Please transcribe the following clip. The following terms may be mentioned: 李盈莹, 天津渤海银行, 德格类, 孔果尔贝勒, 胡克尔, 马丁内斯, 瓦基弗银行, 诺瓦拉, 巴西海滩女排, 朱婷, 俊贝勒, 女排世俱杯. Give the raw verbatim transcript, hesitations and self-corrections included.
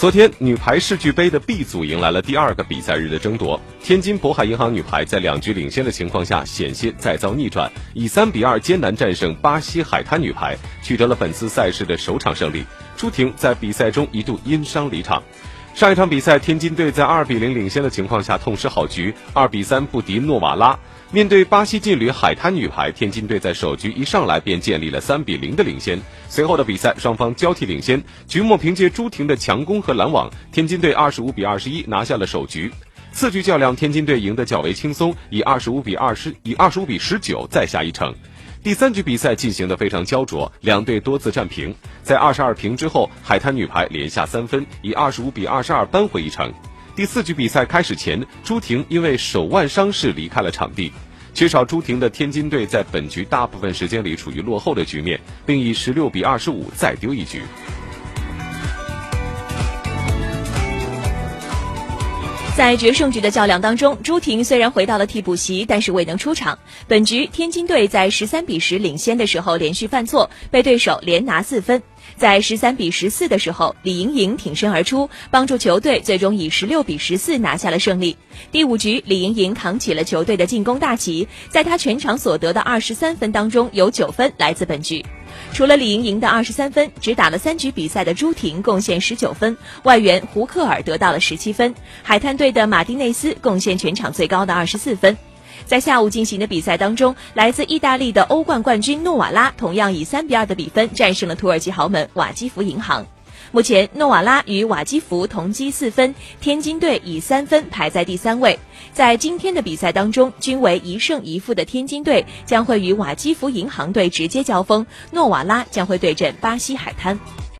昨天女排世俱杯的 B 组迎来了第二个比赛日的争夺，天津渤海银行女排在两局领先的情况下险些再遭逆转，以三比二艰难战胜巴西海滩女排，取得了本次赛事的首场胜利。朱婷在比赛中一度因伤离场。上一场比赛天津队在二比零领先的情况下痛失好局，二比三不敌诺瓦拉。面对巴西劲旅海滩女排，天津队在首局一上来便建立了三比零的领先。随后的比赛双方交替领先，局末凭借朱婷的强攻和拦网，天津队二十五比二十一拿下了首局。次局较量，天津队赢得较为轻松，以二十五比二十以二十五比十九再下一城。第三局比赛进行得非常焦灼，两队多次战平，在二十二平之后，海滩女排连下三分，以二十五比二十二扳回一城。第四局比赛开始前，朱婷因为手腕伤势离开了场地。缺少朱婷的天津队在本局大部分时间里处于落后的局面，并以十六比二十五再丢一局。在决胜局的较量当中，朱婷虽然回到了替补席，但是未能出场。本局天津队在十三比十领先的时候连续犯错，被对手连拿四分。在十三比十四的时候，李盈莹挺身而出，帮助球队最终以十六比十四拿下了胜利。第五局，李盈莹扛起了球队的进攻大旗，在她全场所得的二十三分当中，有九分来自本局。除了李盈莹的二十三分，只打了三局比赛的朱婷贡献十九分，外援胡克尔得到了十七分，海滩队的马丁内斯贡献全场最高的二十四分。在下午进行的比赛当中，来自意大利的欧冠冠军诺瓦拉同样以三比二的比分战胜了土耳其豪门瓦基弗银行。目前诺瓦拉与瓦基弗同积四分，天津队以三分排在第三位。在今天的比赛当中，均为一胜一负的天津队将会与瓦基弗银行队直接交锋，诺瓦拉将会对阵巴西海滩。